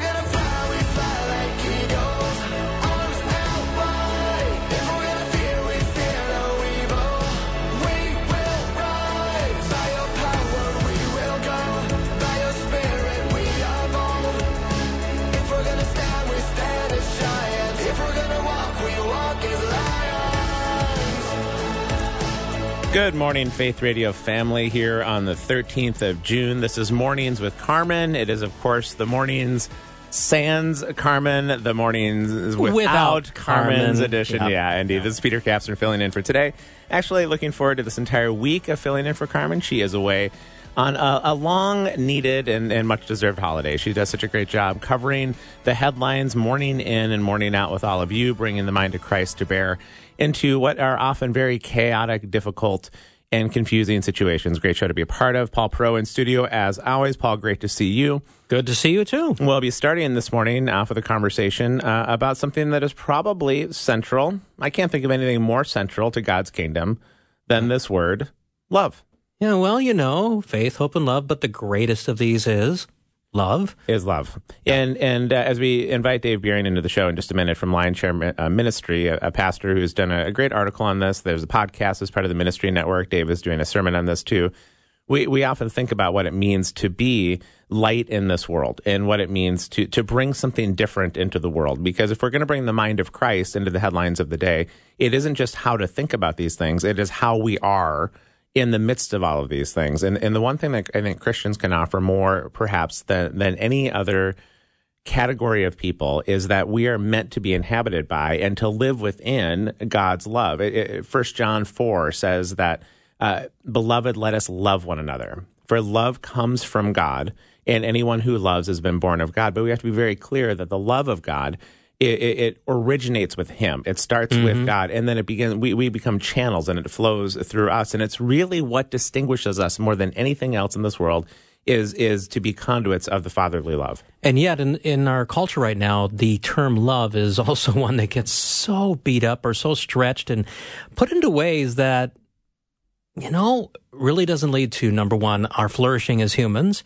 gonna fly, we fly like eagles, arms out wide. If we're gonna fear, we fear no evil. We will rise. By your power we will go. By your spirit we are bold. If we're gonna stand, we stand as giants. If we're gonna walk, we walk as lions. Good morning, Faith Radio family, here on the 13th of June. This is Mornings with Carmen. It is, of course, the mornings sans Carmen, the mornings without Carmen's edition. Yep. Yeah, indeed. Yep. This is Peter Kapsner filling in for today. Actually, looking forward to this entire week of filling in for Carmen. She is away on a long-needed and much-deserved holiday. She does such a great job covering the headlines morning in and morning out with all of you, bringing the mind of Christ to bear into what are often very chaotic, difficult, and confusing situations. Great show to be a part of. Paul Perreault in studio, as always. Paul, great to see you. Good to see you, too. We'll be starting this morning off with a conversation about something that is probably central. I can't think of anything more central to God's kingdom than this word, love. Yeah, well, you know, faith, hope, and love, but the greatest of these is love. Is love. Yeah. And as we invite Dave Buehring into the show in just a minute from Lionshare Ministry, a pastor who's done a great article on this. There's a podcast as part of the Ministry Network. Dave is doing a sermon on this, too. We often think about what it means to be light in this world and what it means to bring something different into the world. Because if we're going to bring the mind of Christ into the headlines of the day, it isn't just how to think about these things. It is how we are in the midst of all of these things. And the one thing that I think Christians can offer more, perhaps, than any other category of people is that we are meant to be inhabited by and to live within God's love. 1 John 4 says that, beloved, let us love one another, for love comes from God, and anyone who loves has been born of God. But we have to be very clear that the love of God, it originates with him. It starts with God, and then it begins. We become channels, and it flows through us. And it's really what distinguishes us more than anything else in this world is to be conduits of the fatherly love. And yet, in our culture right now, the term love is also one that gets so beat up or so stretched and put into ways that, you know, really doesn't lead to, number one, our flourishing as humans,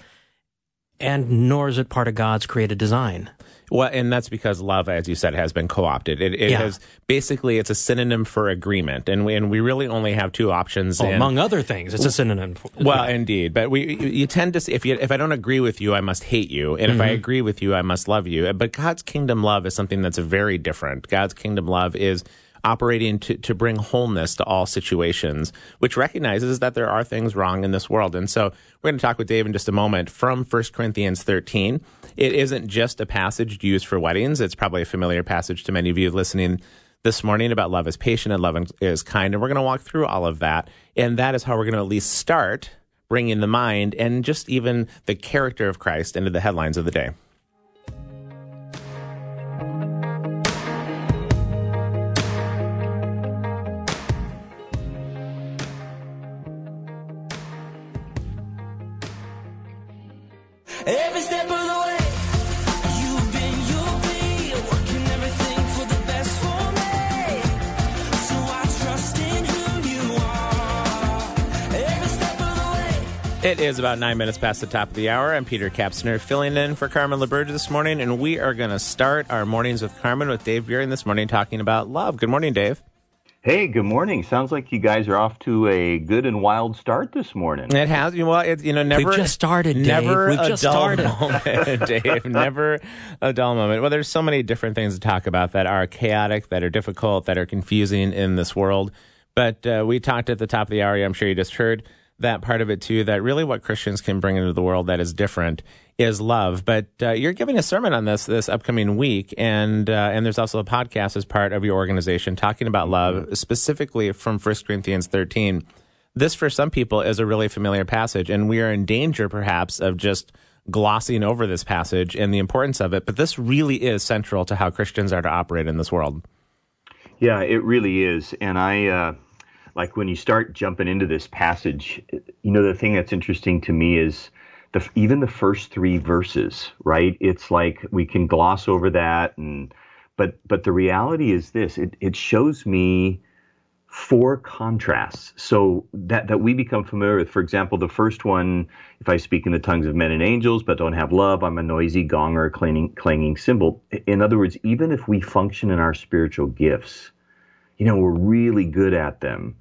and nor is it part of God's created design. Well, and that's because love, as you said, has been co-opted. It has basically, it's a synonym for agreement, and we really only have two options. Well, among other things, it's a synonym. Indeed, but you tend to if I don't agree with you, I must hate you, and if I agree with you, I must love you. But God's kingdom love is something that's very different. God's kingdom love is operating to bring wholeness to all situations, which recognizes that there are things wrong in this world. And so we're going to talk with Dave in just a moment from 1 Corinthians 13. It isn't just a passage used for weddings. It's probably a familiar passage to many of you listening this morning about love is patient and love is kind. And we're going to walk through all of that. And that is how we're going to at least start bringing the mind and just even the character of Christ into the headlines of the day. Every step of the way, you'll be working everything for the best for me. So I trust in who you are. Every step of the way. It is about 9 minutes past the top of the hour. I'm Peter Kapsner filling in for Carmen LaBerge this morning, and we are going to start our Mornings with Carmen with Dave Buehring this morning talking about love. Good morning, Dave. Hey, good morning. Sounds like you guys are off to a good and wild start this morning. It has. Well, never. We've just started, Dave. Never a dull moment, Dave. Never a dull moment. Well, there's so many different things to talk about that are chaotic, that are difficult, that are confusing in this world. But we talked at the top of the hour, I'm sure you just heard that part of it too, that really what Christians can bring into the world that is different is love. But you're giving a sermon on this upcoming week, and there's also a podcast as part of your organization talking about love, specifically from 1 Corinthians 13. This, for some people, is a really familiar passage, and we are in danger, perhaps, of just glossing over this passage and the importance of it. But this really is central to how Christians are to operate in this world. Yeah, it really is. And like when you start jumping into this passage, the thing that's interesting to me is even the first three verses, right? It's like we can gloss over that, but the reality is this: it shows me four contrasts, so that we become familiar with. For example, the first one: if I speak in the tongues of men and angels, but don't have love, I'm a noisy gong or a clanging cymbal. In other words, even if we function in our spiritual gifts, we're really good at them,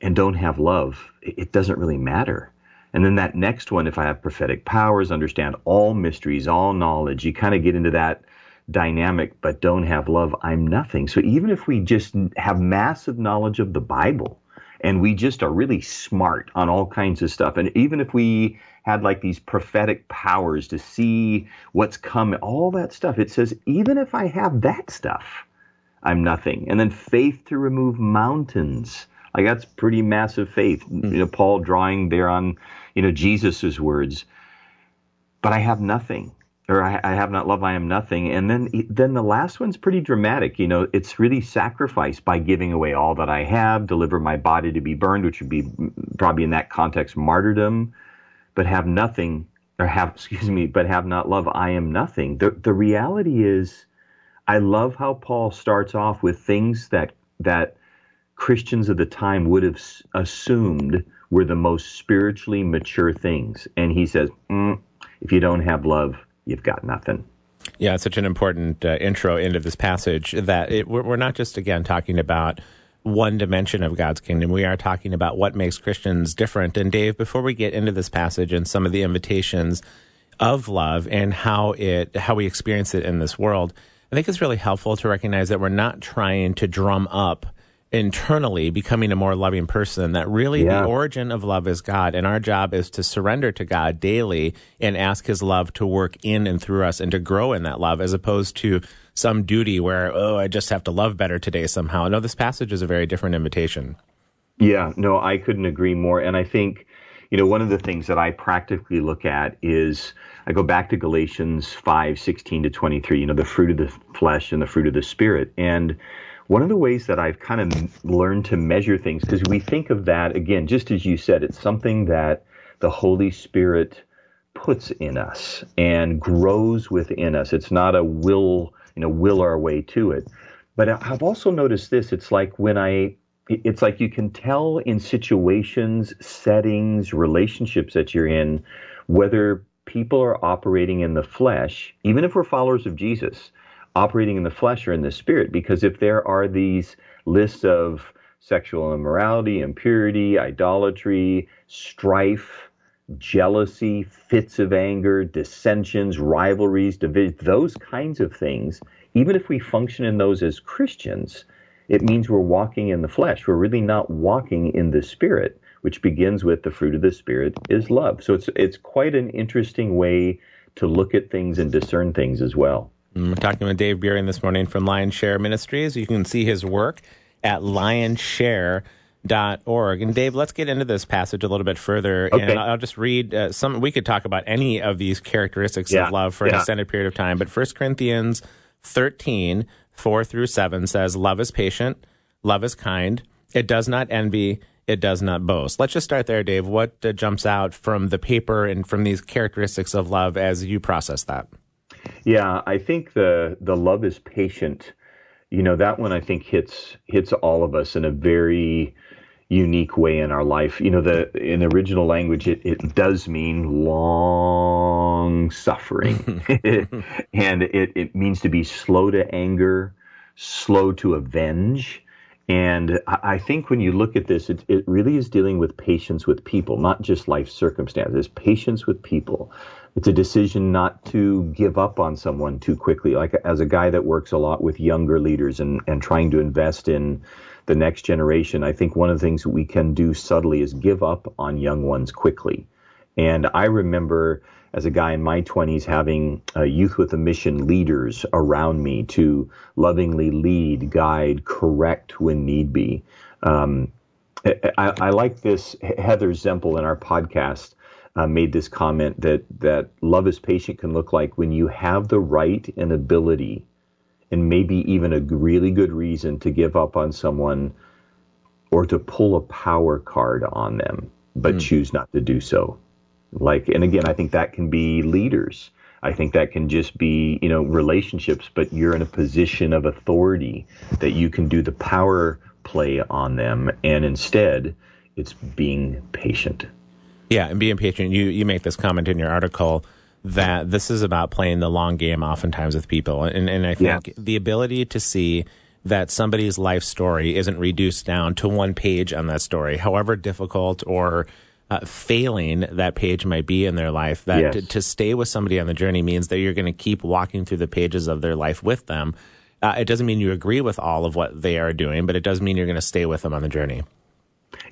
and don't have love, it doesn't really matter. And then that next one: if I have prophetic powers, understand all mysteries, all knowledge, you kind of get into that dynamic, but don't have love, I'm nothing. So even if we just have massive knowledge of the Bible, and we just are really smart on all kinds of stuff, and even if we had like these prophetic powers to see what's coming, all that stuff, it says, even if I have that stuff, I'm nothing. And then faith to remove mountains. Like, that's pretty massive faith. Paul drawing there on, Jesus's words. But I have nothing. Or I have not love, I am nothing. And then the last one's pretty dramatic. It's really sacrifice by giving away all that I have, deliver my body to be burned, which would be probably in that context martyrdom, but have nothing, or but have not love, I am nothing. The reality is, I love how Paul starts off with things that Christians of the time would have assumed were the most spiritually mature things. And he says, if you don't have love, you've got nothing. Yeah, it's such an important intro into this passage that we're not just, again, talking about one dimension of God's kingdom. We are talking about what makes Christians different. And Dave, before we get into this passage and some of the invitations of love and how we experience it in this world, I think it's really helpful to recognize that we're not trying to drum up internally becoming a more loving person, that really the origin of love is God, and our job is to surrender to God daily and ask his love to work in and through us and to grow in that love, as opposed to some duty where, I just have to love better today somehow. No, this passage is a very different invitation. Yeah, no, I couldn't agree more. And I think, one of the things that I practically look at is I go back to Galatians 5:16-23, the fruit of the flesh and the fruit of the spirit. And one of the ways that I've kind of learned to measure things, because we think of that, again, just as you said, it's something that the Holy Spirit puts in us and grows within us. It's not a will our way to it. But I've also noticed this. It's like you can tell in situations, settings, relationships that you're in, whether people are operating in the flesh, even if we're followers of Jesus, operating in the flesh or in the spirit, because if there are these lists of sexual immorality, impurity, idolatry, strife, jealousy, fits of anger, dissensions, rivalries, division, those kinds of things, even if we function in those as Christians, it means we're walking in the flesh. We're really not walking in the spirit, which begins with the fruit of the spirit is love. So it's quite an interesting way to look at things and discern things as well. We're talking with Dave Buehring this morning from Lionshare Ministries. You can see his work at lionshare.org. And Dave, let's get into this passage a little bit further. Okay. And I'll just read some. We could talk about any of these characteristics of love for an extended period of time. But 1 Corinthians 13:4-7 says, love is patient, love is kind, it does not envy, it does not boast. Let's just start there, Dave. What jumps out from the paper and from these characteristics of love as you process that? Yeah, I think the love is patient. That one I think hits all of us in a very unique way in our life. In the original language, it does mean long suffering, and it means to be slow to anger, slow to avenge. And I think when you look at this, it really is dealing with patience with people, not just life circumstances, patience with people. It's a decision not to give up on someone too quickly. Like, as a guy that works a lot with younger leaders and trying to invest in the next generation, I think one of the things that we can do subtly is give up on young ones quickly. And I remember as a guy in my 20s having Youth with a Mission leaders around me to lovingly lead, guide, correct when need be. I like this. Heather Zempel in our podcast made this comment that love is patient can look like when you have the right and ability and maybe even a really good reason to give up on someone or to pull a power card on them, but choose not to do so. Like, and again, I think that can be leaders. I think that can just be, you know, relationships, but you're in a position of authority that you can do the power play on them. And instead, it's being patient. Yeah, and being patient. You make this comment in your article that this is about playing the long game oftentimes with people. And I think the ability to see that somebody's life story isn't reduced down to one page on that story, however difficult or failing that page might be in their life, that to stay with somebody on the journey means that you're going to keep walking through the pages of their life with them. It doesn't mean you agree with all of what they are doing, but it does mean you're going to stay with them on the journey.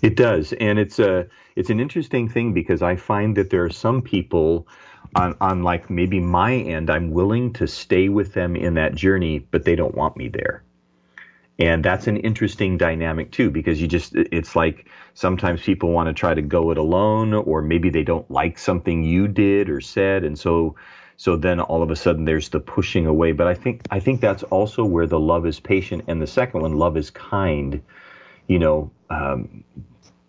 It does. And it's an interesting thing, because I find that there are some people on like maybe my end, I'm willing to stay with them in that journey, but they don't want me there. And that's an interesting dynamic too, because it's like sometimes people want to try to go it alone, or maybe they don't like something you did or said. And so then all of a sudden there's the pushing away. But I think that's also where the love is patient. And the second one, love is kind, you know,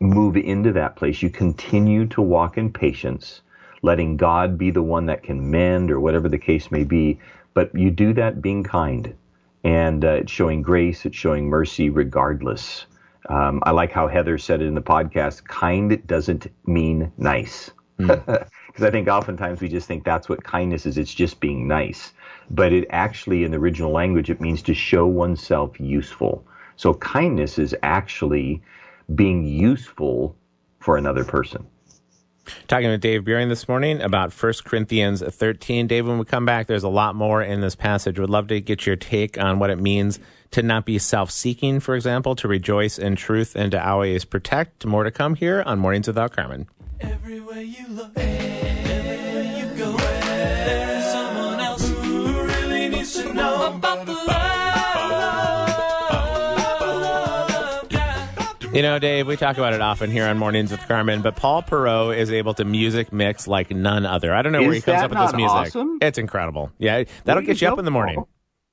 move into that place. You continue to walk in patience, letting God be the one that can mend, or whatever the case may be. But you do that being kind. And it's showing grace, it's showing mercy regardless. I like how Heather said it in the podcast, kind doesn't mean nice. Because I think oftentimes we just think that's what kindness is, it's just being nice. But it actually, in the original language, it means to show oneself useful. So kindness is actually being useful for another person. Talking with Dave Buehring this morning about 1 Corinthians 13. Dave, when we come back, there's a lot more in this passage. We'd love to get your take on what it means to not be self-seeking, for example, to rejoice in truth, and to always protect. More to come here on Mornings Without Carmen. Everywhere you look, everywhere you go, there's someone else who really needs to know about the love. You know, Dave, we talk about it often here on Mornings with Carmen, but Paul Perreault is able to music mix like none other. I don't know where he comes up with this music. Awesome? It's incredible. Yeah, that'll get you up in the morning.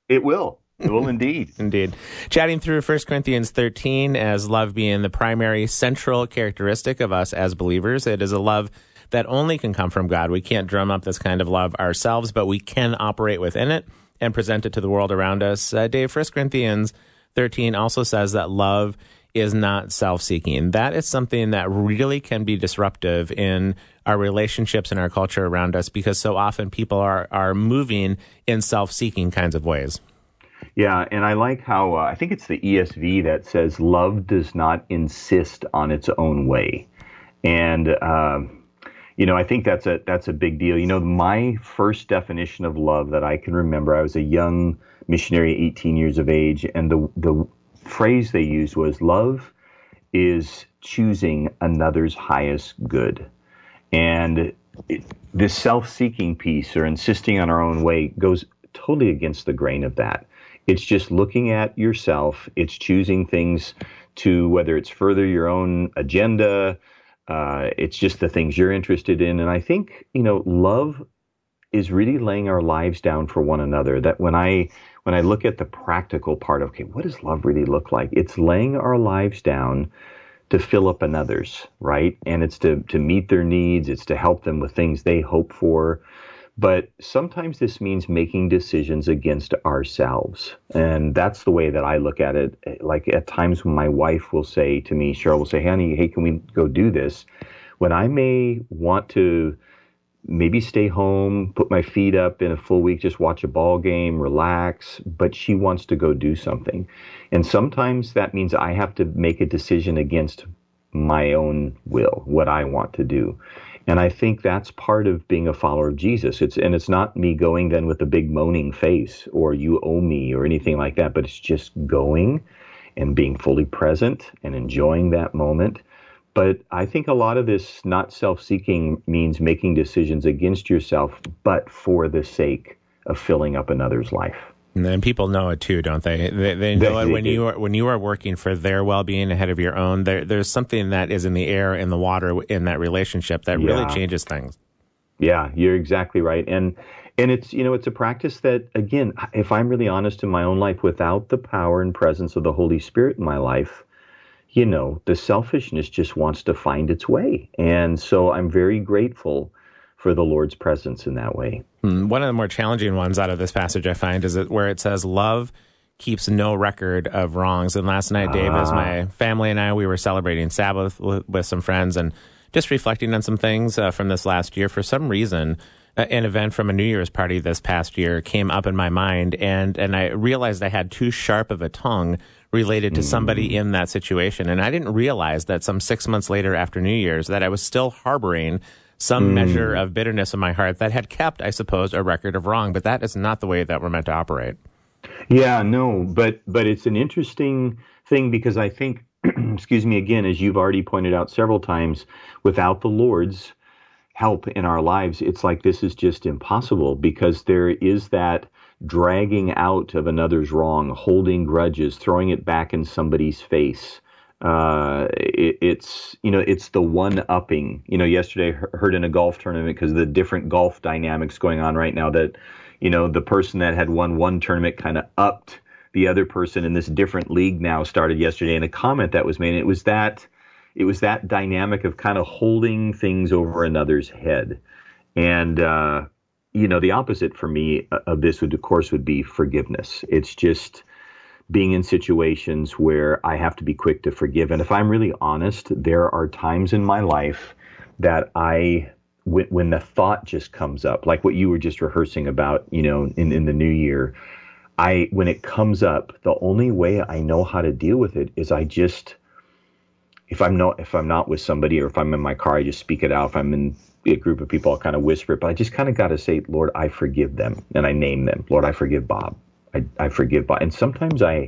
It will. It will indeed. Indeed. Chatting through 1 Corinthians 13 as love being the primary central characteristic of us as believers. It is a love that only can come from God. We can't drum up this kind of love ourselves, but we can operate within it and present it to the world around us. Dave, 1 Corinthians 13 also says that love is not self-seeking. That is something that really can be disruptive in our relationships and our culture around us, because so often people are moving in self-seeking kinds of ways. Yeah, and I like how, I think it's the ESV that says, love does not insist on its own way. And, you know, I think that's a big deal. You know, my first definition of love that I can remember, I was a young missionary, 18 years of age, and the phrase they used was, love is choosing another's highest good. And this self-seeking piece, or insisting on our own way, goes totally against the grain of that. It's just looking at yourself. It's choosing things to, whether it's further your own agenda, it's just the things you're interested in. And I think, you know, love is really laying our lives down for one another. That when I look at the practical part of, okay, what does love really look like? It's laying our lives down to fill up another's, right? And it's to meet their needs. It's to help them with things they hope for. But sometimes this means making decisions against ourselves. And that's the way that I look at it. Like at times when my wife will say to me, Cheryl will say, honey, hey, can we go do this? When I may want to maybe stay home, put my feet up in a full week, just watch a ball game, relax, but she wants to go do something. And sometimes that means I have to make a decision against my own will, what I want to do. And I think that's part of being a follower of Jesus. It's not me going then with a big moaning face, or you owe me, or anything like that, but it's just going and being fully present and enjoying that moment. But I think a lot of this not self-seeking means making decisions against yourself, but for the sake of filling up another's life. And then people know it too, don't they? They know it when you are working for their well-being ahead of your own. There's something that is in the air, in the water, in that relationship that really changes things. Yeah, you're exactly right. And it's, you know, it's a practice that, again, if I'm really honest in my own life, without the power and presence of the Holy Spirit in my life, you know, the selfishness just wants to find its way. And so I'm very grateful for the Lord's presence in that way. One of the more challenging ones out of this passage, I find, is that where it says love keeps no record of wrongs. And last night, Dave, as my family and I, we were celebrating Sabbath with some friends and just reflecting on some things from this last year. For some reason, an event from a New Year's party this past year came up in my mind, and I realized I had too sharp of a tongue related to somebody in that situation. And I didn't realize that some 6 months later after New Year's that I was still harboring some measure of bitterness in my heart that had kept, I suppose, a record of wrong. But that is not the way that we're meant to operate. Yeah, no, but it's an interesting thing because I think, excuse me, again, as you've already pointed out several times, without the Lord's help in our lives, it's like this is just impossible because there is that dragging out of another's wrong, holding grudges, throwing it back in somebody's face. It's the one-upping. You know, yesterday heard in a golf tournament because of the different golf dynamics going on right now that, you know, the person that had won one tournament kind of upped the other person in this different league now started yesterday. And a comment that was made, it was that dynamic of kind of holding things over another's head. And, you know, the opposite for me of this would, of course, would be forgiveness. It's just being in situations where I have to be quick to forgive. And if I'm really honest, there are times in my life that when the thought just comes up, like what you were just rehearsing about, you know, in the new year, when it comes up, the only way I know how to deal with it is if I'm not with somebody or if I'm in my car, I just speak it out. If I'm in a group of people, I'll kind of whisper it, but I just kind of got to say, Lord, I forgive them. And I name them. Lord, I forgive Bob. I forgive Bob. And sometimes I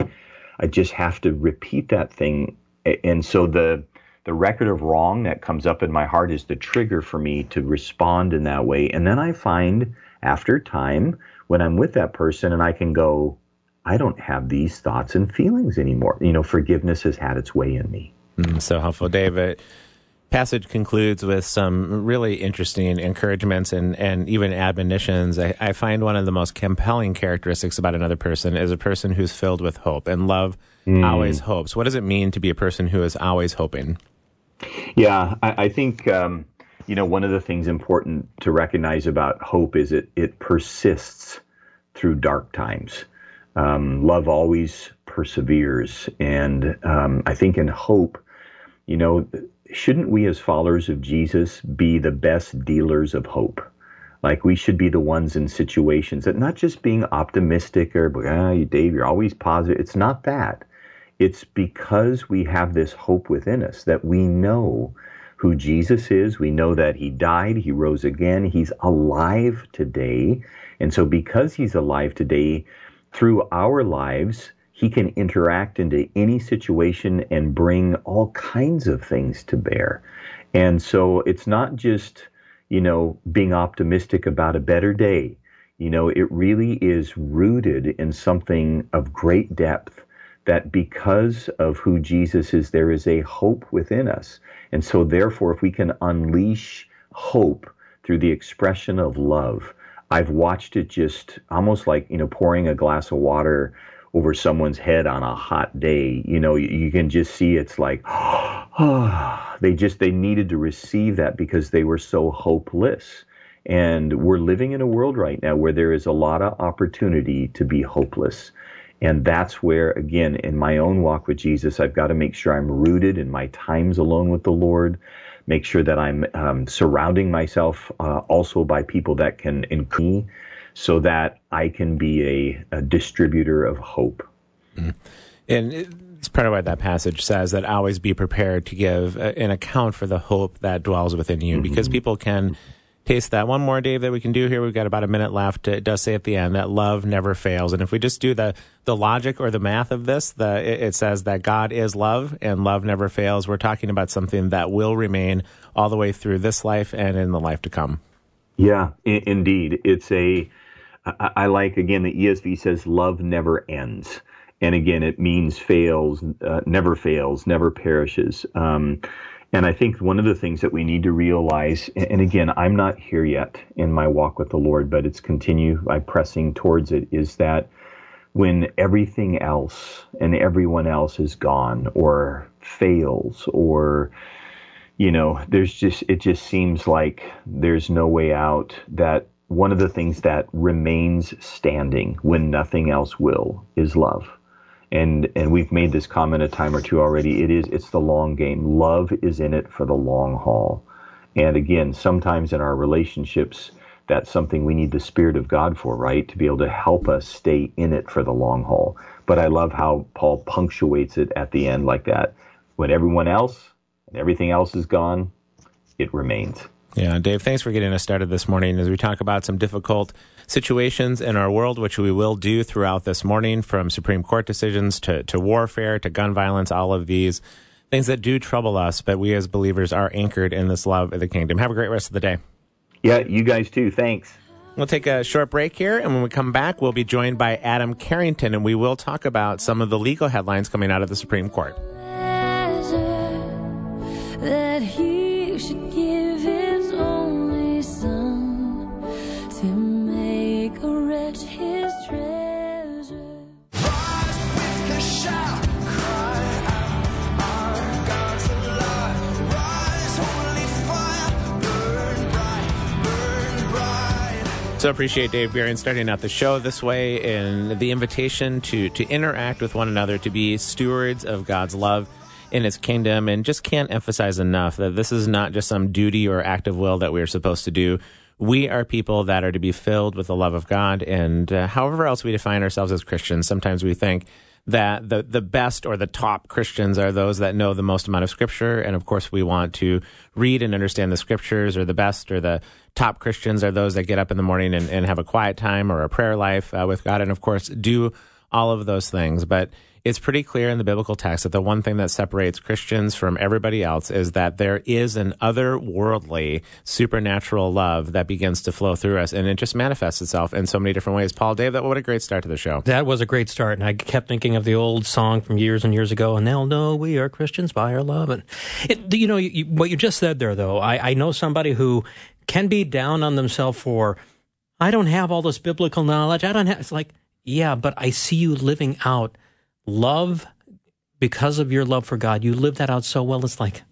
just have to repeat that thing. And so the record of wrong that comes up in my heart is the trigger for me to respond in that way. And then I find after time when I'm with that person and I can go, I don't have these thoughts and feelings anymore. You know, forgiveness has had its way in me. So helpful, David. Passage concludes with some really interesting encouragements and even admonitions. I find one of the most compelling characteristics about another person is a person who's filled with hope, and love always hopes. What does it mean to be a person who is always hoping? Yeah, I think, you know, one of the things important to recognize about hope is it persists through dark times. Love always perseveres. And I think in hope, you know, shouldn't we as followers of Jesus be the best dealers of hope? Like we should be the ones in situations that not just being optimistic or, Dave, you're always positive. It's not that. It's because we have this hope within us that we know who Jesus is. We know that he died, he rose again, he's alive today. And so because he's alive today, through our lives, he can interact into any situation and bring all kinds of things to bear. And so it's not just, you know, being optimistic about a better day. You know, it really is rooted in something of great depth that because of who Jesus is, there is a hope within us. And so therefore, if we can unleash hope through the expression of love, I've watched it just almost like, you know, pouring a glass of water over someone's head on a hot day. You know, you can just see it's like, they needed to receive that because they were so hopeless. And we're living in a world right now where there is a lot of opportunity to be hopeless. And that's where, again, in my own walk with Jesus, I've got to make sure I'm rooted in my times alone with the Lord. Make sure that I'm surrounding myself also by people that can encourage me so that I can be a distributor of hope. Mm-hmm. And it's part of why that passage says that always be prepared to give an account for the hope that dwells within you, because people can taste that. One more, Dave, that we can do here. We've got about a minute left. It does say at the end that love never fails. And if we just do the logic or the math of this, it says that God is love and love never fails. We're talking about something that will remain all the way through this life and in the life to come. Yeah, indeed. It's I like, again, the ESV says love never ends. And again, it means never fails, never perishes. And I think one of the things that we need to realize, and again, I'm not here yet in my walk with the Lord, but it's continue by pressing towards it, is that when everything else and everyone else is gone or fails, or, you know, there's just, it just seems like there's no way out, that one of the things that remains standing when nothing else will is love. And we've made this comment a time or two already. It's the long game. Love is in it for the long haul. And again, sometimes in our relationships, that's something we need the Spirit of God for, right? To be able to help us stay in it for the long haul. But I love how Paul punctuates it at the end like that. When everyone else and everything else is gone, it remains. Yeah, Dave, thanks for getting us started this morning as we talk about some difficult situations in our world, which we will do throughout this morning, from Supreme Court decisions to warfare to gun violence, all of these things that do trouble us, but we as believers are anchored in this love of the kingdom. Have a great rest of the day. Yeah, you guys too. Thanks. We'll take a short break here, and when we come back, we'll be joined by Adam Carrington, and we will talk about some of the legal headlines coming out of the Supreme Court. That he should give his only son to make a wretch his treasure. Rise with a shout, cry out, our God's alive. Rise, holy fire, burn bright, burn bright. So appreciate Dave Buehring starting out the show this way, and the invitation to interact with one another, to be stewards of God's love in His kingdom, and just can't emphasize enough that this is not just some duty or act of will that we are supposed to do. We are people that are to be filled with the love of God, and however else we define ourselves as Christians, sometimes we think that the best or the top Christians are those that know the most amount of Scripture, and of course we want to read and understand the Scriptures, or the best or the top Christians are those that get up in the morning and have a quiet time or a prayer life with God, and of course do all of those things. But it's pretty clear in the biblical text that the one thing that separates Christians from everybody else is that there is an otherworldly, supernatural love that begins to flow through us, and it just manifests itself in so many different ways. Paul, Dave, what a great start to the show. That was a great start, and I kept thinking of the old song from years and years ago, and they'll know we are Christians by our love. And what you just said there, though, I know somebody who can be down on themselves for, I don't have all this biblical knowledge. It's like, yeah, but I see you living out love because of your love for God. You live that out so well. It's like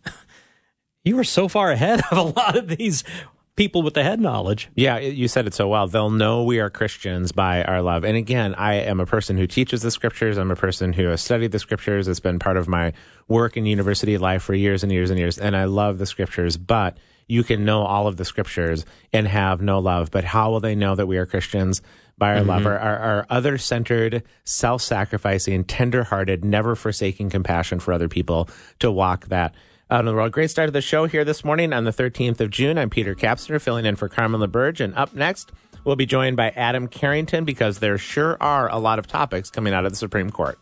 you are so far ahead of a lot of these people with the head knowledge. Yeah, you said it so well. They'll know we are Christians by our love. And again, I am a person who teaches the Scriptures. I'm a person who has studied the Scriptures. It's been part of my work in university life for years and years and years. And I love the Scriptures, but you can know all of the Scriptures and have no love. But how will they know that we are Christians? By our love, our other-centered, self-sacrificing, tender-hearted, never-forsaking compassion for other people, to walk that out in the world. Great start to the show here this morning on the 13th of June. I'm Peter Kapsner, filling in for Carmen LaBerge. And up next, we'll be joined by Adam Carrington, because there sure are a lot of topics coming out of the Supreme Court.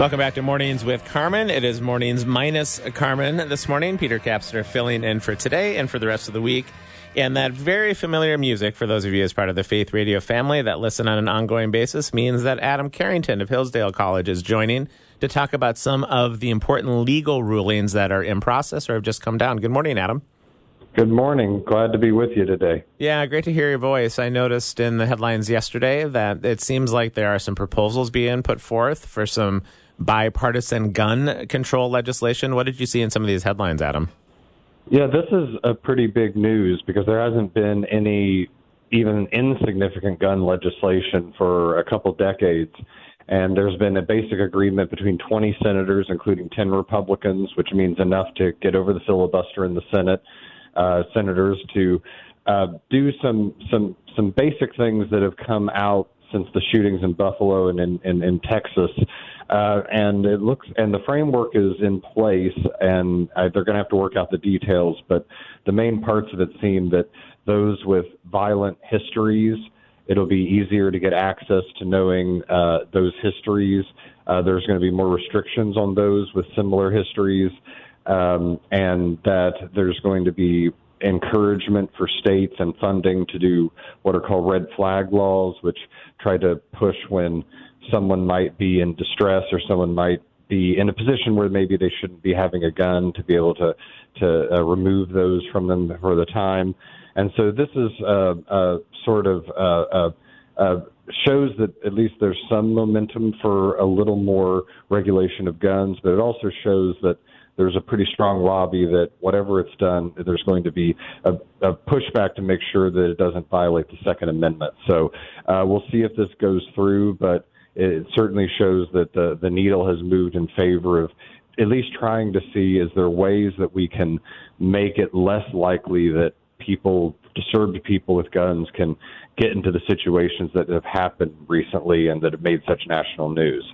Welcome back to Mornings with Carmen. It is Mornings minus Carmen this morning. Peter Kapsner filling in for today and for the rest of the week. And that very familiar music, for those of you as part of the Faith Radio family that listen on an ongoing basis, means that Adam Carrington of Hillsdale College is joining to talk about some of the important legal rulings that are in process or have just come down. Good morning, Adam. Good morning. Glad to be with you today. Yeah, great to hear your voice. I noticed in the headlines yesterday that it seems like there are some proposals being put forth for some bipartisan gun control legislation. What did you see in some of these headlines, Adam? Yeah, this is a pretty big news because there hasn't been any even insignificant gun legislation for a couple decades. And there's been a basic agreement between 20 senators, including 10 Republicans, which means enough to get over the filibuster in the Senate, senators to do some basic things that have come out since the shootings in Buffalo and in Texas. And the framework is in place, and they're going to have to work out the details, but the main parts of it seem that those with violent histories, it'll be easier to get access to knowing those histories. There's going to be more restrictions on those with similar histories, and that there's going to be encouragement for states and funding to do what are called red flag laws, which try to push when someone might be in distress or someone might be in a position where maybe they shouldn't be having a gun, to be able to remove those from them for the time. And so this is shows that at least there's some momentum for a little more regulation of guns, but it also shows that there's a pretty strong lobby that whatever it's done, there's going to be a pushback to make sure that it doesn't violate the Second Amendment. So we'll see if this goes through, but it certainly shows that the needle has moved in favor of at least trying to see, is there ways that we can make it less likely that disturbed people with guns can get into the situations that have happened recently and that have made such national news.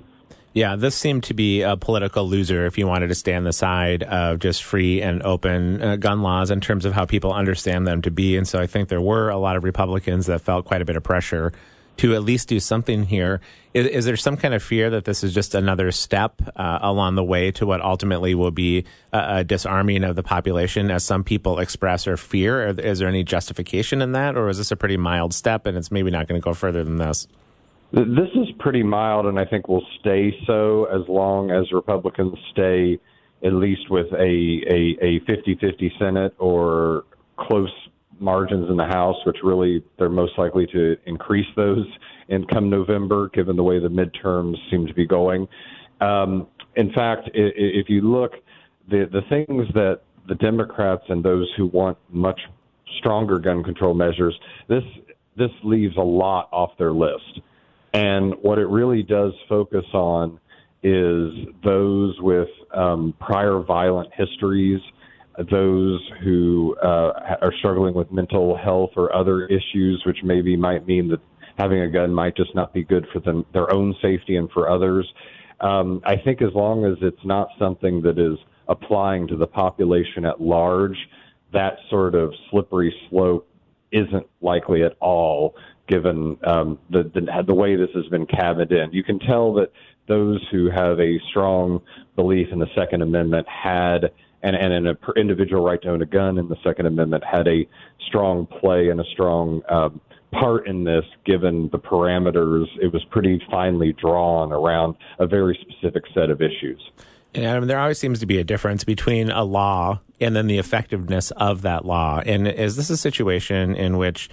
Yeah, this seemed to be a political loser if you wanted to stay on the side of just free and open gun laws in terms of how people understand them to be. And so I think there were a lot of Republicans that felt quite a bit of pressure to at least do something here. Is there some kind of fear that this is just another step along the way to what ultimately will be a disarming of the population, as some people express or fear? Is there any justification in that, or is this a pretty mild step and it's maybe not going to go further than this? This is pretty mild, and I think will stay so as long as Republicans stay at least with a 50-50 Senate or close margins in the House, which really they're most likely to increase those in come November, given the way the midterms seem to be going. In fact, if you look, the things that the Democrats and those who want much stronger gun control measures, this leaves a lot off their list. And what it really does focus on is those with prior violent histories, those who are struggling with mental health or other issues, which maybe might mean that having a gun might just not be good for them, their own safety and for others. I think as long as it's not something that is applying to the population at large, that sort of slippery slope isn't likely at all, given the way this has been cabined in. You can tell that those who have a strong belief in the Second Amendment had, and an individual right to own a gun in the Second Amendment, had a strong play and a strong part in this, given the parameters. It was pretty finely drawn around a very specific set of issues. And Adam, there always seems to be a difference between a law and then the effectiveness of that law. And is this a situation in which,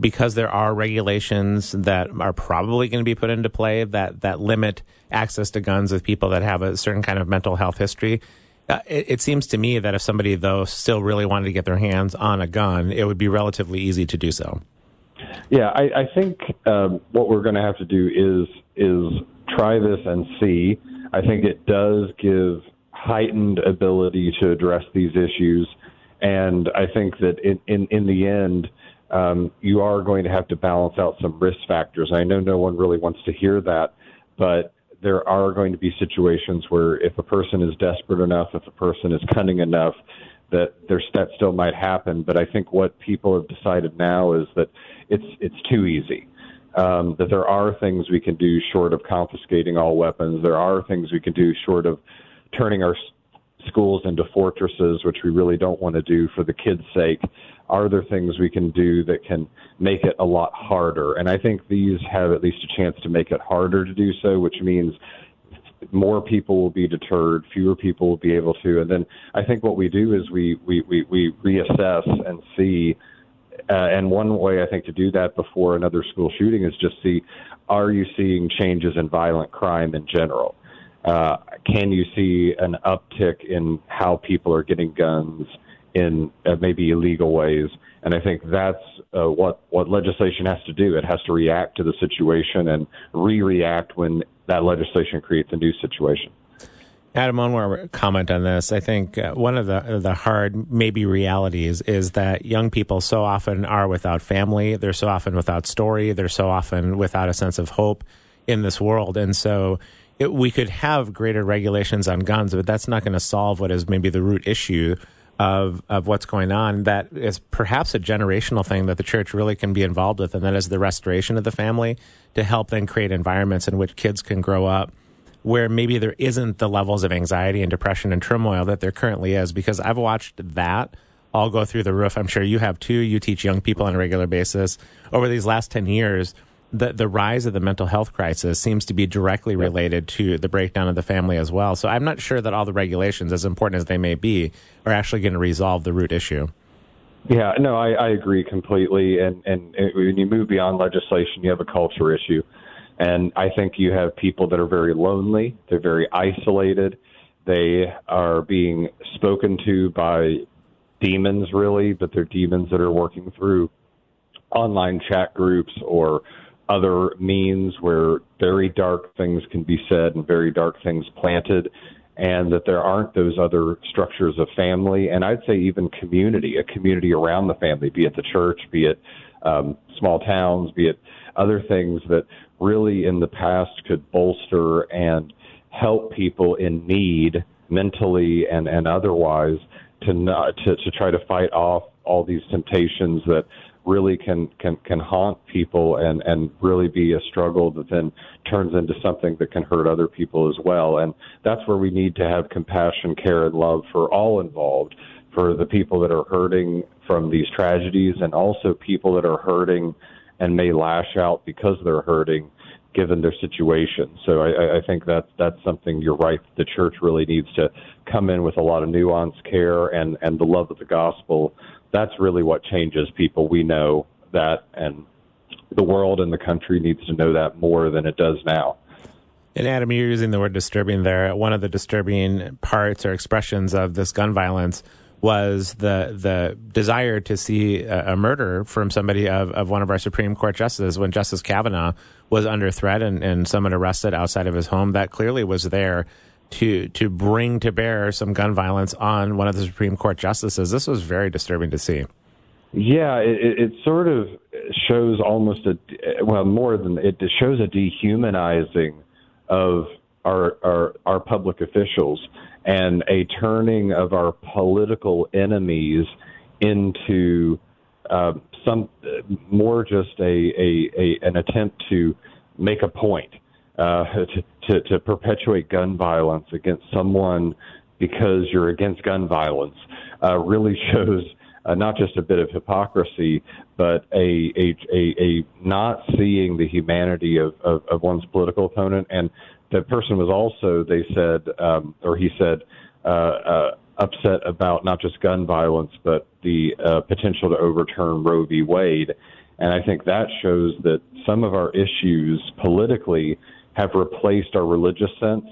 because there are regulations that are probably going to be put into play that limit access to guns with people that have a certain kind of mental health history, it seems to me that if somebody, though, still really wanted to get their hands on a gun, it would be relatively easy to do so? Yeah, I think what we're going to have to do is try this and see. I think it does give heightened ability to address these issues, and I think that in the end, you are going to have to balance out some risk factors. I know no one really wants to hear that, but there are going to be situations where if a person is desperate enough, if a person is cunning enough, that still might happen. But I think what people have decided now is that it's too easy. That there are things we can do short of confiscating all weapons. There are things we can do short of turning our schools into fortresses, which we really don't want to do for the kids' sake. Are there things we can do that can make it a lot harder? And I think these have at least a chance to make it harder to do so, which means more people will be deterred, fewer people will be able to. And then I think what we do is we reassess and see. And one way, I think, to do that before another school shooting is just see, are you seeing changes in violent crime in general? Can you see an uptick in how people are getting guns in maybe illegal ways? And I think that's what legislation has to do. It has to react to the situation and react when that legislation creates a new situation. Adam, one more comment on this. I think one of the hard maybe realities is that young people so often are without family. They're so often without story. They're so often without a sense of hope in this world. And so we could have greater regulations on guns, but that's not going to solve what is maybe the root issue of what's going on. That is perhaps a generational thing that the church really can be involved with, and that is the restoration of the family to help then create environments in which kids can grow up where maybe there isn't the levels of anxiety and depression and turmoil that there currently is, because I've watched that all go through the roof. I'm sure you have too. You teach young people on a regular basis. Over these last 10 years, the rise of the mental health crisis seems to be directly related to the breakdown of the family as well. So I'm not sure that all the regulations, as important as they may be, are actually going to resolve the root issue. Yeah, no, I agree completely. And when you move beyond legislation, you have a culture issue. And I think you have people that are very lonely. They're very isolated. They are being spoken to by demons, really, but they're demons that are working through online chat groups or other means where very dark things can be said and very dark things planted, and that there aren't those other structures of family, and I'd say even community, a community around the family, be it the church, be it small towns, be it other things that really in the past could bolster and help people in need mentally and otherwise to try to fight off all these temptations that really can haunt people and really be a struggle that then turns into something that can hurt other people as well. And that's where we need to have compassion, care, and love for all involved, for the people that are hurting from these tragedies and also people that are hurting and may lash out because they're hurting given their situation. So I think that's something, you're right, the church really needs to come in with a lot of nuance, care, and the love of the gospel. That's really what changes people. We know that, and the world and the country needs to know that more than it does now. And Adam, you're using the word disturbing there. One of the disturbing parts or expressions of this gun violence was the desire to see a murder from somebody of one of our Supreme Court justices when Justice Kavanaugh was under threat and someone arrested outside of his home. That clearly was there to bring to bear some gun violence on one of the Supreme Court justices. This was very disturbing to see. Yeah, it sort of shows almost it shows a dehumanizing of our public officials and a turning of our political enemies into some more just an attempt to make a point. To perpetuate gun violence against someone because you're against gun violence really shows not just a bit of hypocrisy, but a not seeing the humanity of one's political opponent. And the person was also, they said, or he said, upset about not just gun violence, but the potential to overturn Roe v. Wade. And I think that shows that some of our issues politically have replaced our religious sense,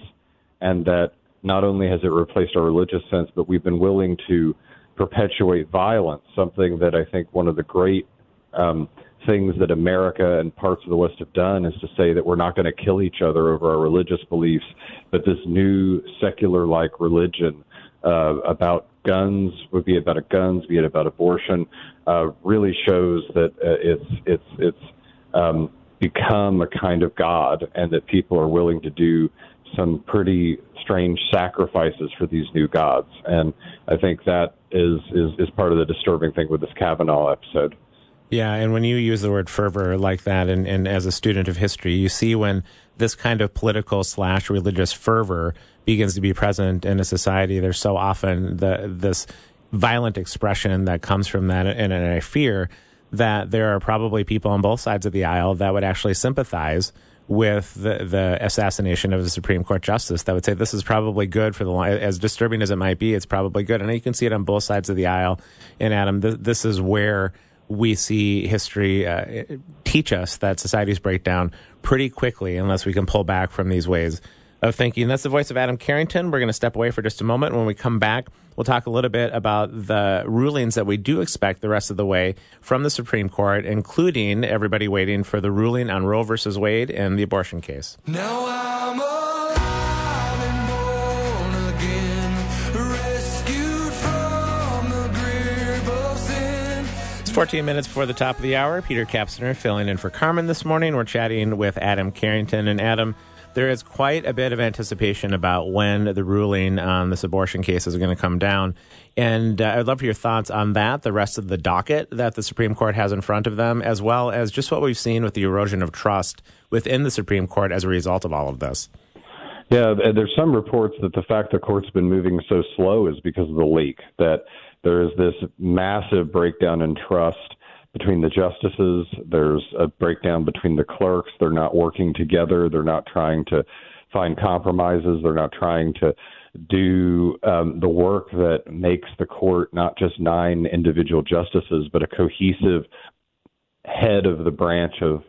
and that not only has it replaced our religious sense, but we've been willing to perpetuate violence, something that I think one of the great things that America and parts of the West have done is to say that we're not going to kill each other over our religious beliefs, but this new secular-like religion about guns, would be about guns, be it about abortion, really shows that it's become a kind of God, and that people are willing to do some pretty strange sacrifices for these new gods. And I think that is part of the disturbing thing with this Kavanaugh episode. Yeah, and when you use the word fervor like that, and as a student of history, you see when this kind of political / religious fervor begins to be present in a society, there's so often this violent expression that comes from that, and I fear that there are probably people on both sides of the aisle that would actually sympathize with the assassination of the Supreme Court justice, that would say this is probably good for the long, as disturbing as it might be, it's probably good. And you can see it on both sides of the aisle. And Adam, this is where we see history teach us that societies break down pretty quickly unless we can pull back from these ways of thinking. That's the voice of Adam Carrington. We're going to step away for just a moment. When we come back, we'll talk a little bit about the rulings that we do expect the rest of the way from the Supreme Court, including everybody waiting for the ruling on Roe versus Wade and the abortion case. Now I'm alive and born again, rescued from the grip of sin. It's 14 minutes before the top of the hour. Peter Kapsner filling in for Carmen this morning. We're chatting with Adam Carrington. And Adam, there is quite a bit of anticipation about when the ruling on this abortion case is going to come down. And I'd love for your thoughts on that, the rest of the docket that the Supreme Court has in front of them, as well as just what we've seen with the erosion of trust within the Supreme Court as a result of all of this. Yeah, there's some reports that the fact the court's been moving so slow is because of the leak, that there is this massive breakdown in trust between the justices. There's a breakdown between the clerks. They're not working together. They're not trying to find compromises. They're not trying to do the work that makes the court not just 9 individual justices, but a cohesive head of the branch of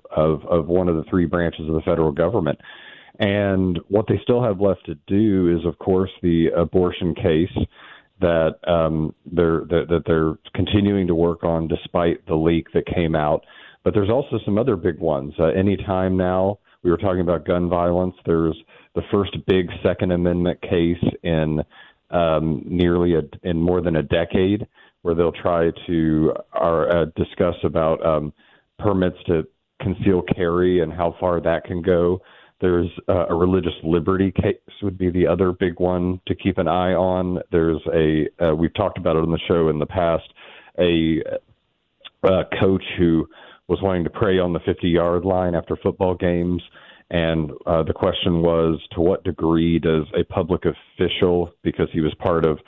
one of the 3 branches of the federal government. And what they still have left to do is, of course, the abortion case that they're continuing to work on despite the leak that came out. But there's also some other big ones. Any time now, we were talking about gun violence. There's the first big Second Amendment case in more than a decade, where they'll try to discuss about permits to conceal carry and how far that can go. There's a religious liberty case would be the other big one to keep an eye on. There's we've talked about it on the show in the past, a coach who was wanting to pray on the 50-yard line after football games. And the question was, to what degree does a public official, because he was part of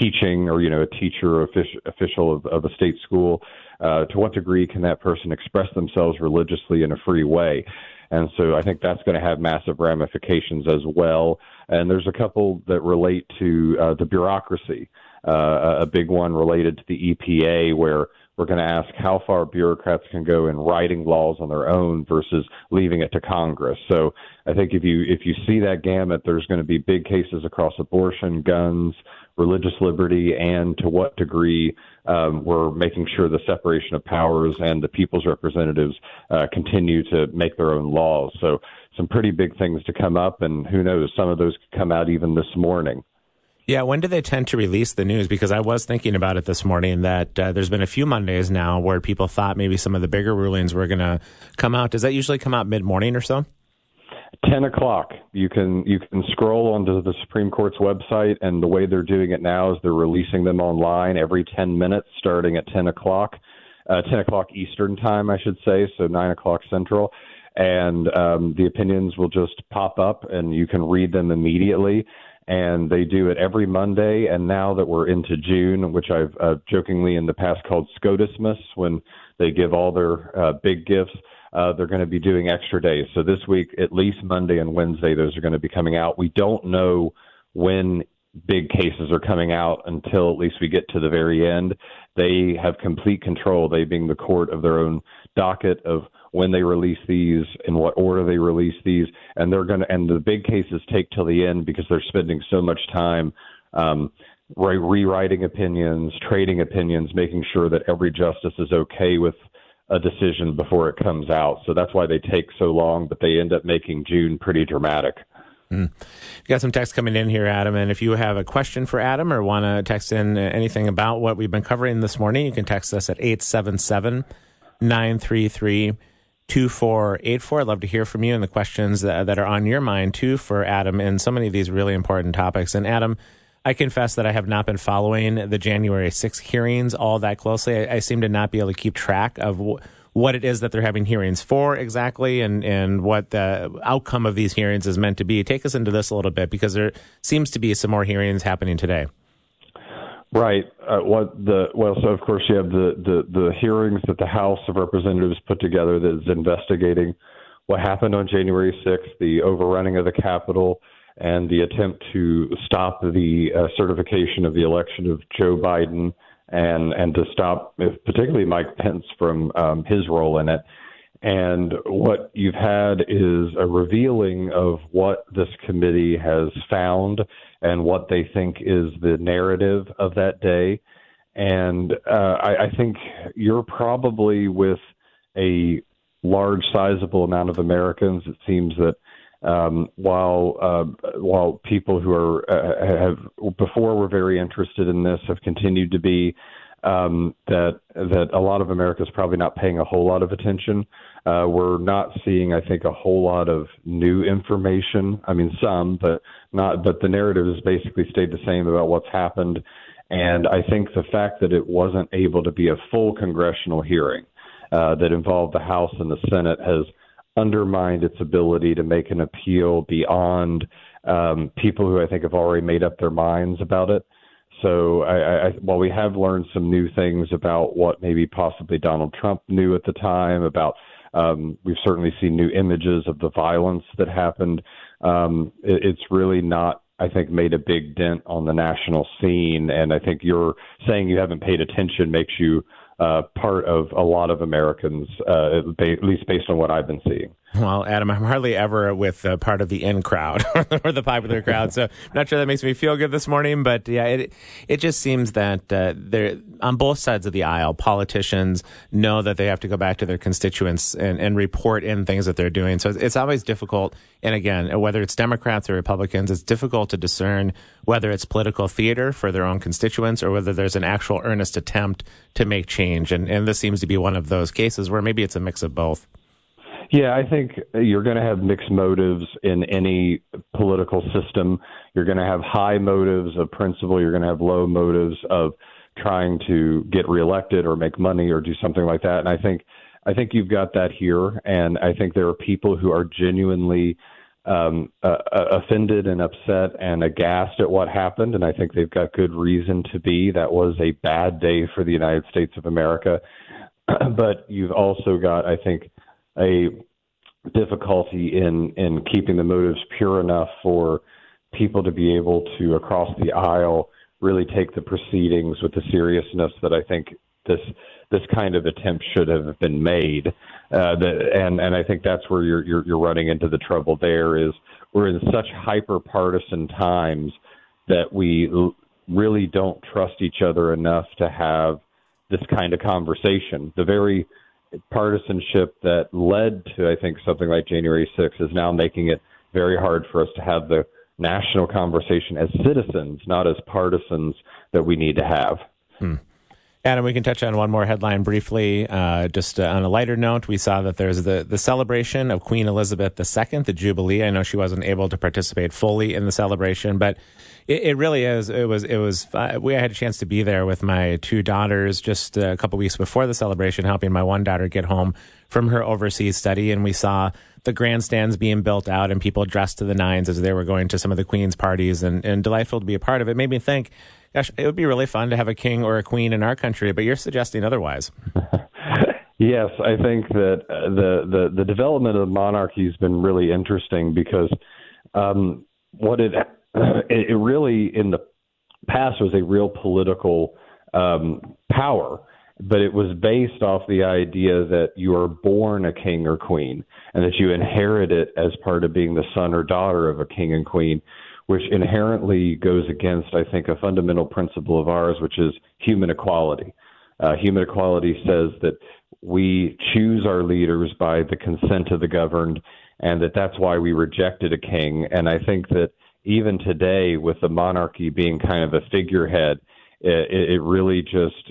teaching or, a teacher or official of a state school, to what degree can that person express themselves religiously in a free way? And so I think that's going to have massive ramifications as well. And there's a couple that relate to the bureaucracy, a big one related to the EPA, where we're going to ask how far bureaucrats can go in writing laws on their own versus leaving it to Congress. So I think if you see that gamut, there's going to be big cases across abortion, guns, religious liberty, and to what degree we're making sure the separation of powers and the people's representatives continue to make their own laws. So some pretty big things to come up, and who knows, some of those could come out even this morning. Yeah, when do they tend to release the news? Because I was thinking about it this morning that there's been a few Mondays now where people thought maybe some of the bigger rulings were going to come out. Does that usually come out mid-morning or so? 10 o'clock. You can scroll onto the Supreme Court's website, and the way they're doing it now is they're releasing them online every 10 minutes starting at 10 o'clock, 10 o'clock Eastern time, I should say, so 9 o'clock Central. And the opinions will just pop up, and you can read them immediately. And they do it every Monday, and now that we're into June, which I've jokingly in the past called SCOTUSmas, when they give all their big gifts, they're going to be doing extra days. So this week, at least Monday and Wednesday, those are going to be coming out. We don't know when big cases are coming out until at least we get to the very end. They have complete control, they being the court, of their own docket of when they release these, in what order they release these, and the big cases take till the end because they're spending so much time rewriting opinions, trading opinions, making sure that every justice is okay with a decision before it comes out. So that's why they take so long, but they end up making June pretty dramatic. We've got some text coming in here, Adam, and if you have a question for Adam or want to text in anything about what we've been covering this morning, you can text us at 877-933-2484. I'd love to hear from you and the questions that are on your mind, too, for Adam and so many of these really important topics. And, Adam, I confess that I have not been following the January 6th hearings all that closely. I seem to not be able to keep track of what it is that they're having hearings for exactly, and what the outcome of these hearings is meant to be. Take us into this a little bit, because there seems to be some more hearings happening today. Right. So of course you have the hearings that the House of Representatives put together that is investigating what happened on January 6th, the overrunning of the Capitol, and the attempt to stop the certification of the election of Joe Biden, and to stop particularly Mike Pence from his role in it. And what you've had is a revealing of what this committee has found and what they think is the narrative of that day. And I think you're probably, with a large, sizable amount of Americans, it seems that while people who were very interested in this have continued to be, that a lot of America is probably not paying a whole lot of attention. We're not seeing, I think, a whole lot of new information. I mean, some, but not. But the narrative has basically stayed the same about what's happened. And I think the fact that it wasn't able to be a full congressional hearing that involved the House and the Senate has undermined its ability to make an appeal beyond people who I think have already made up their minds about it. So while we have learned some new things about what maybe possibly Donald Trump knew at the time about, we've certainly seen new images of the violence that happened. It's really not, I think, made a big dent on the national scene. And I think you're saying you haven't paid attention makes you part of a lot of Americans, at least based on what I've been seeing. Well, Adam, I'm hardly ever with part of the in crowd or the popular crowd, so I'm not sure that makes me feel good this morning. But yeah, it just seems that they're on both sides of the aisle. Politicians know that they have to go back to their constituents and report in things that they're doing. So it's always difficult. And again, whether it's Democrats or Republicans, it's difficult to discern whether it's political theater for their own constituents or whether there's an actual earnest attempt to make change. And this seems to be one of those cases where maybe it's a mix of both. Yeah, I think you're going to have mixed motives in any political system. You're going to have high motives of principle. You're going to have low motives of trying to get reelected or make money or do something like that. And I think you've got that here. And I think there are people who are genuinely offended and upset and aghast at what happened. And I think they've got good reason to be. That was a bad day for the United States of America. But you've also got, I think, a difficulty in keeping the motives pure enough for people to be able to, across the aisle, really take the proceedings with the seriousness that I think this kind of attempt should have been made. And I think that's where you're running into the trouble there is we're in such hyper-partisan times that we really don't trust each other enough to have this kind of conversation. The very partisanship that led to, I think, something like January 6th is now making it very hard for us to have the national conversation as citizens, not as partisans, that we need to have. Adam, we can touch on one more headline briefly. Just on a lighter note, we saw that there's the celebration of Queen Elizabeth II, the Jubilee. I know she wasn't able to participate fully in the celebration, but it really is. It was. We had a chance to be there with my two daughters just a couple weeks before the celebration, helping my one daughter get home from her overseas study, and we saw the grandstands being built out and people dressed to the nines as they were going to some of the Queen's parties, and delightful to be a part of. It made me think, gosh, it would be really fun to have a king or a queen in our country, but you're suggesting otherwise. Yes, I think that the development of monarchy has been really interesting because it really in the past was a real political power, but it was based off the idea that you are born a king or queen and that you inherit it as part of being the son or daughter of a king and queen, which inherently goes against, I think, a fundamental principle of ours, which is human equality. Human equality says that we choose our leaders by the consent of the governed, and that's why we rejected a king. And I think that even today, with the monarchy being kind of a figurehead, it really just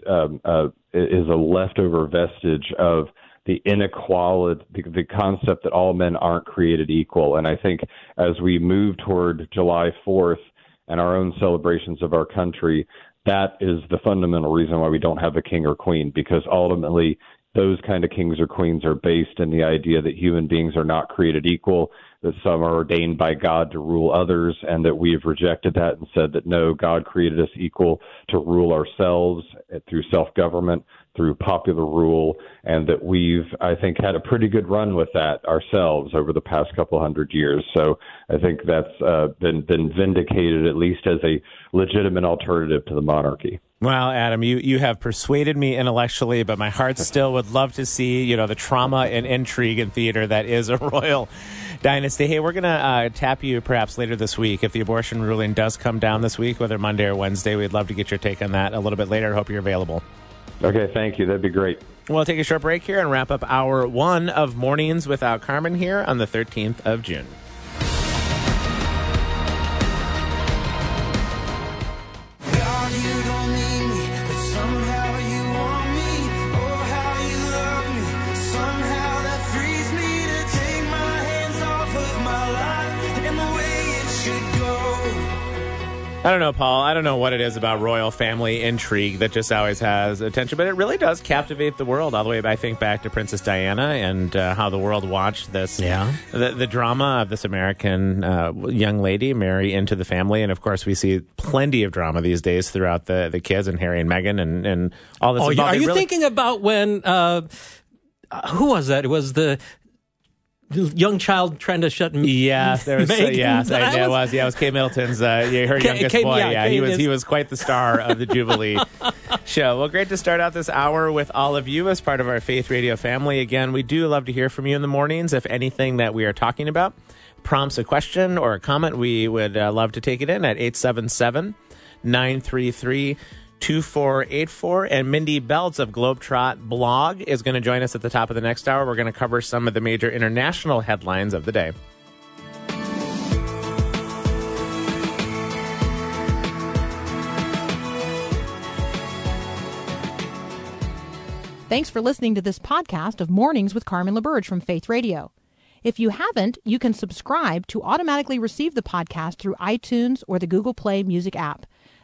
is a leftover vestige of the inequality, the concept that all men aren't created equal. And I think as we move toward July 4th and our own celebrations of our country, that is the fundamental reason why we don't have a king or queen, because ultimately those kind of kings or queens are based in the idea that human beings are not created equal, that some are ordained by God to rule others, and that we have rejected that and said that, no, God created us equal to rule ourselves through self-government, through popular rule, and that we've, I think, had a pretty good run with that ourselves over the past couple hundred years. So I think that's been vindicated, at least as a legitimate alternative to the monarchy. Well, Adam, you have persuaded me intellectually, but my heart still would love to see, the trauma and intrigue and theater that is a royal dynasty. Hey, we're going to tap you perhaps later this week. If the abortion ruling does come down this week, whether Monday or Wednesday, we'd love to get your take on that a little bit later. Hope you're available. Okay, thank you. That'd be great. We'll take a short break here and wrap up hour one of Mornings Without Carmen here on the 13th of June. I don't know, Paul. I don't know what it is about royal family intrigue that just always has attention, but it really does captivate the world all the way, I think, back to Princess Diana and how the world watched this. Yeah. The drama of this American young lady marry into the family. And, of course, we see plenty of drama these days throughout the kids and Harry and Meghan and all this. Oh, are you really thinking about when who was that? It was the young child trying to shut me. Yes, there was. Yes, I was. Yeah, it was Kate Middleton's. Her youngest boy. Yeah, he was quite the star of the Jubilee show. Well, great to start out this hour with all of you as part of our Faith Radio family. Again, we do love to hear from you in the mornings. If anything that we are talking about prompts a question or a comment, we would love to take it in at 877-933-2484. And Mindy Belz of Globetrot Blog is going to join us at the top of the next hour. We're going to cover some of the major international headlines of the day. Thanks for listening to this podcast of Mornings with Carmen LaBerge from Faith Radio. If you haven't, you can subscribe to automatically receive the podcast through iTunes or the Google Play Music app.